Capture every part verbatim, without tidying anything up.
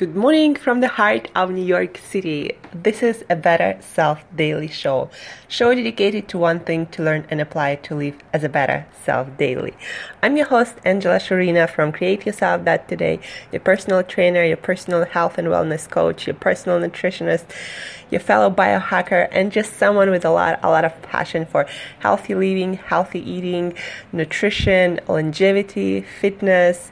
Good morning from the heart of New York City. This is a Better Self Daily show. Show dedicated to one thing to learn and apply to live as a better self daily. I'm your host, Angela Shurina from Create Yourself today, your personal trainer, your personal health and wellness coach, your personal nutritionist, your fellow biohacker, and just someone with a lot, a lot of passion for healthy living, healthy eating, nutrition, longevity, fitness,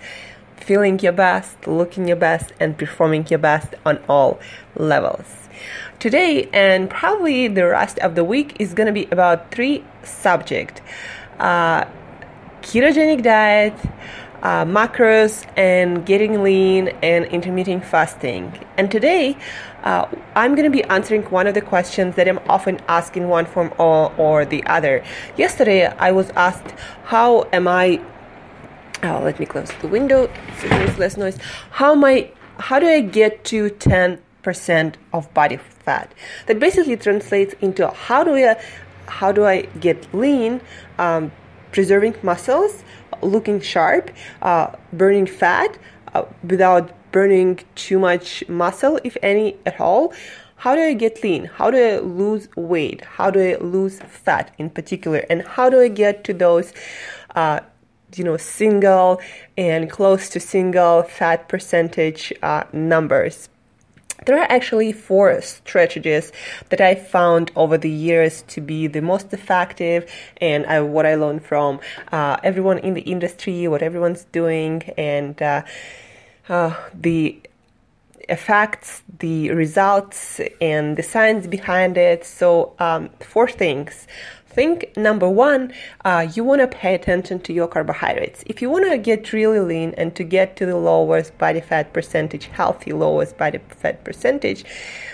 feeling your best, looking your best, and performing your best on all levels. Today, and probably the rest of the week, is going to be about three subjects. Uh, ketogenic diet, uh, macros, and getting lean, and intermittent fasting. And today, uh, I'm going to be answering one of the questions that I'm often asked in one form or, or the other. Yesterday, I was asked, how am I... Oh, let me close the window so there's less noise. How my how do I get to ten percent of body fat? That basically translates into how do I how do I get lean, um, preserving muscles, looking sharp, uh, burning fat uh, without burning too much muscle, if any at all. How do I get lean? How do I lose weight? How do I lose fat in particular? And how do I get to those Uh, you know, single and close to single fat percentage uh, numbers? There are actually four strategies that I found over the years to be the most effective, and I, what I learned from uh, everyone in the industry, what everyone's doing, and uh, uh, the effects, the results, and the science behind it. So um, four things. Think number one, uh, you want to pay attention to your carbohydrates. If you want to get really lean and to get to the lowest body fat percentage, healthy lowest body fat percentage,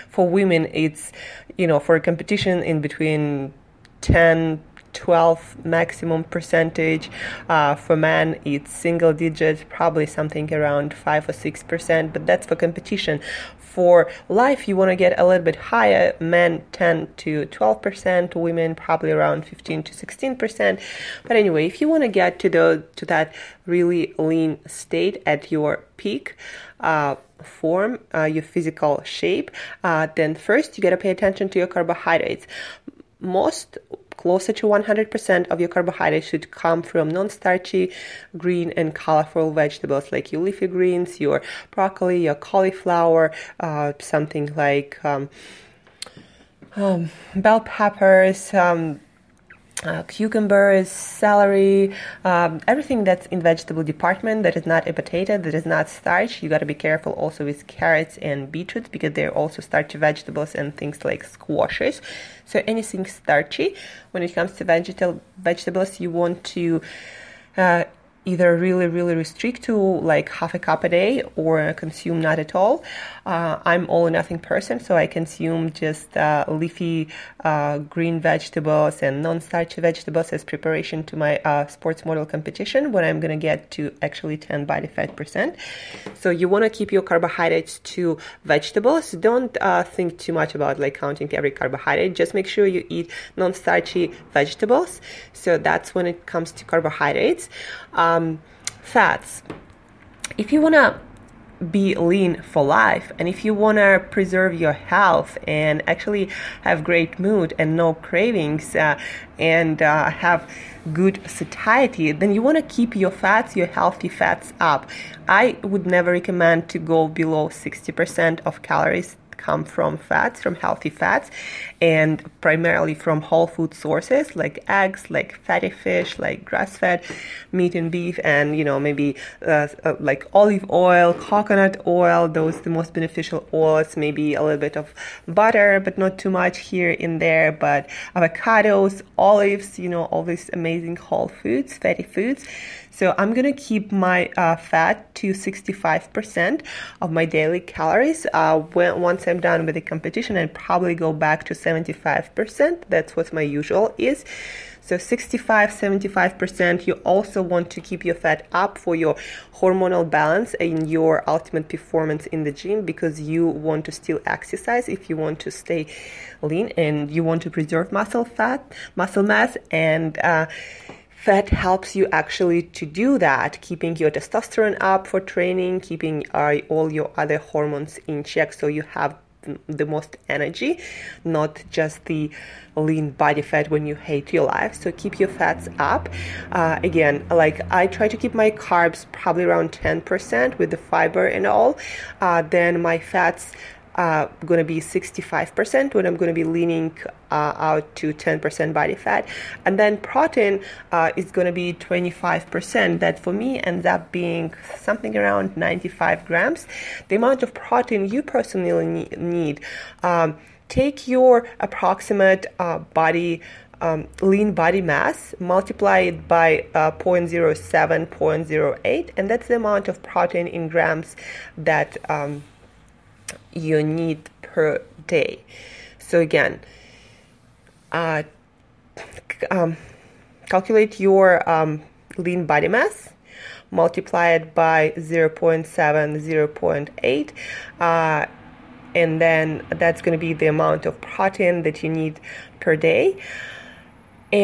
for women it's, you know, for a competition in between ten, twelve maximum percentage. Uh, for men, it's single digits, probably something around five or six percent, but that's for competition. For life, you want to get a little bit higher. Men, ten to twelve percent, women, probably around fifteen to sixteen percent. But anyway, if you want to get to the, to that really lean state at your peak uh, form, uh, your physical shape, uh, then first you got to pay attention to your carbohydrates. Most Closer to one hundred percent of your carbohydrates should come from non-starchy, green and colorful vegetables like your leafy greens, your broccoli, your cauliflower, uh, something like um, um, bell peppers, um, uh, cucumbers, celery, um, everything that's in vegetable department that is not a potato, that is not starch. You got to be careful also with carrots and beetroots because they're also starchy vegetables, and things like squashes. So anything starchy. When it comes to vegetal vegetables, you want to uh, either really, really restrict to like half a cup a day or consume not at all. Uh, I'm all or nothing person, so I consume just uh, leafy uh, green vegetables and non-starchy vegetables as preparation to my uh, sports model competition when I'm going to get to actually ten body fat percent. So you want to keep your carbohydrates to vegetables. Don't uh, think too much about like counting every carbohydrate. Just make sure you eat non-starchy vegetables. So that's when it comes to carbohydrates. Um, fats. If you want to be lean for life, and if you want to preserve your health and actually have great mood and no cravings uh, and uh, have good satiety, then you want to keep your fats, your healthy fats up. I would never recommend to go below sixty percent of calories come from fats, from healthy fats, and primarily from whole food sources like eggs, like fatty fish, like grass-fed meat and beef, and you know, maybe uh, uh, like olive oil, coconut oil. Those are the most beneficial oils. Maybe a little bit of butter, but not too much here and there, but avocados, olives, you know, all these amazing whole foods, fatty foods. So I'm going to keep my uh, fat to sixty-five percent of my daily calories. Uh, when, once I'm done with the competition, I'll probably go back to seventy-five percent. That's what my usual is. So sixty-five, seventy-five percent. You also want to keep your fat up for your hormonal balance and your ultimate performance in the gym, because you want to still exercise if you want to stay lean, and you want to preserve muscle fat, muscle mass, and uh, Fat helps you actually to do that, keeping your testosterone up for training, keeping uh, all your other hormones in check so you have the most energy, not just the lean body fat when you hate your life. So keep your fats up. Uh, again, like I try to keep my carbs probably around ten percent with the fiber and all. Uh, then my fats are going to be sixty-five percent when I'm going to be leaning uh, out to ten percent body fat. And then protein uh, is going to be twenty-five percent. That for me ends up being something around ninety-five grams. The amount of protein you personally need. Um, take your approximate uh, body Um, lean body mass, multiply it by uh, zero point zero seven, zero point zero eight, and that's the amount of protein in grams that um, you need per day. So again, uh, um, calculate your um, lean body mass, multiply it by zero point seven, zero point eight, uh, and then that's going to be the amount of protein that you need per day.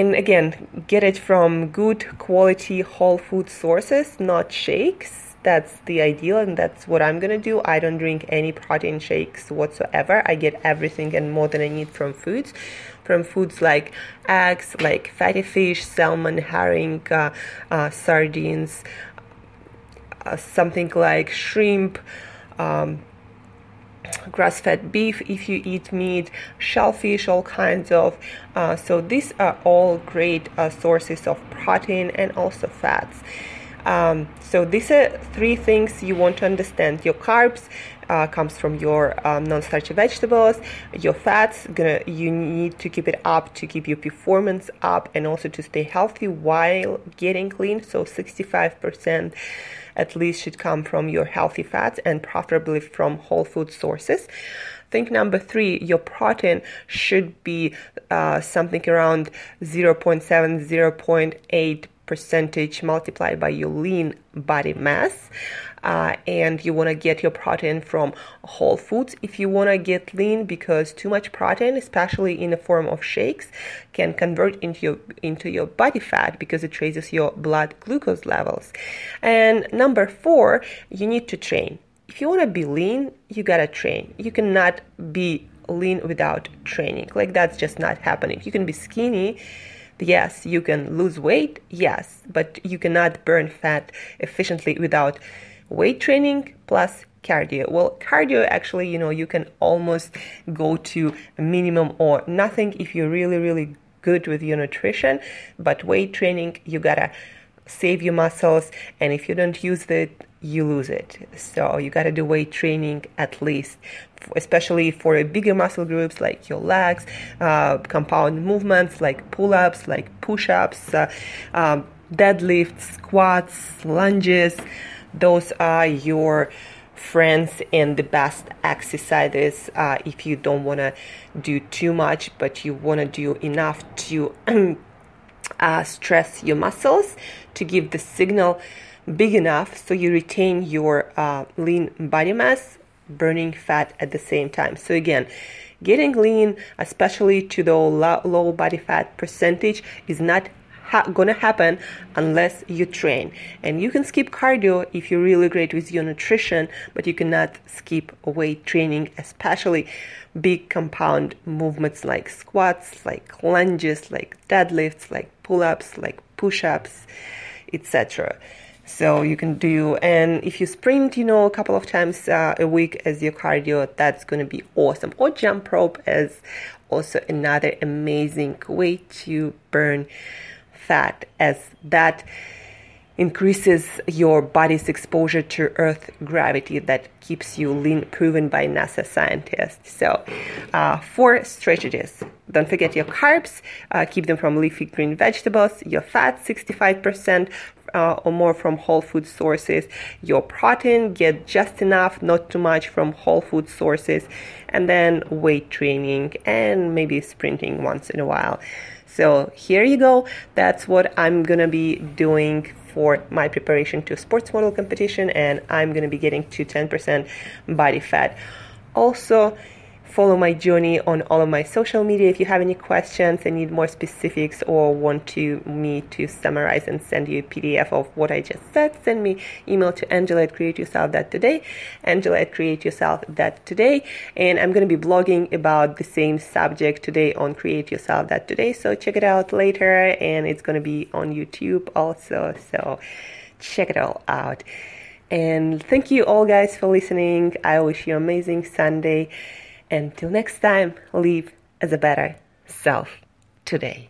And again, get it from good quality whole food sources, not shakes. That's the ideal, and that's what I'm going to do. I don't drink any protein shakes whatsoever. I get everything and more than I need from foods. From foods like eggs, like fatty fish, salmon, herring, uh, uh, sardines, uh, something like shrimp, um, grass-fed beef if you eat meat, shellfish, all kinds of. Uh, so these are all great uh, sources of protein and also fats. Um, so these are three things you want to understand. Your carbs uh, comes from your um, non-starchy vegetables. Your fats, gonna you need to keep it up to keep your performance up and also to stay healthy while getting lean. So sixty-five percent at least should come from your healthy fats and preferably from whole food sources. Think number three, your protein should be uh, something around zero point seven, zero point eight percentage multiplied by your lean body mass, uh, and you want to get your protein from whole foods if you want to get lean, because too much protein, especially in the form of shakes, can convert into your, into your body fat because it raises your blood glucose levels. And number four, you need to train. If you want to be lean, you gotta train. You cannot be lean without training. Like, that's just not happening. You can be skinny. Yes, you can lose weight, yes, but you cannot burn fat efficiently without weight training plus cardio. Well, cardio, actually, you know, you can almost go to a minimum or nothing if you're really, really good with your nutrition. But weight training, you gotta save your muscles, and if you don't use it, you lose it. So you gotta do weight training at least, especially for bigger muscle groups like your legs, uh, compound movements like pull-ups, like push-ups, uh, um, deadlifts, squats, lunges. Those are your friends and the best exercises uh, if you don't want to do too much, but you want to do enough to uh, stress your muscles to give the signal big enough so you retain your uh, lean body mass, burning fat at the same time. So again, getting lean, especially to the low, low body fat percentage, is not ha- gonna happen unless you train. And you can skip cardio if you're really great with your nutrition, but you cannot skip weight training, especially big compound movements like squats, like lunges, like deadlifts, like pull-ups, like push-ups, et cetera. So you can do, and if you sprint, you know, a couple of times uh, a week as your cardio, that's going to be awesome. Or jump rope is also another amazing way to burn fat, as that increases your body's exposure to Earth gravity that keeps you lean, proven by NASA scientists. So uh, four strategies. Don't forget your carbs, uh, keep them from leafy green vegetables, your fat, sixty-five percent Uh, or more from whole food sources, your protein, get just enough, not too much, from whole food sources, and then weight training and maybe sprinting once in a while. So here you go. That's what I'm gonna be doing for my preparation to sports model competition, and I'm gonna be getting to ten percent body fat. Also, follow my journey on all of my social media. If you have any questions and need more specifics or want to me to summarize and send you a P D F of what I just said, send me email to Angela at create yourself dot today, Angela at create yourself dot today. And I'm going to be blogging about the same subject today on create yourself dot today. So check it out later, and it's going to be on YouTube also. So check it all out. And thank you all guys for listening. I wish you an amazing Sunday. Until next time, live as a better self today.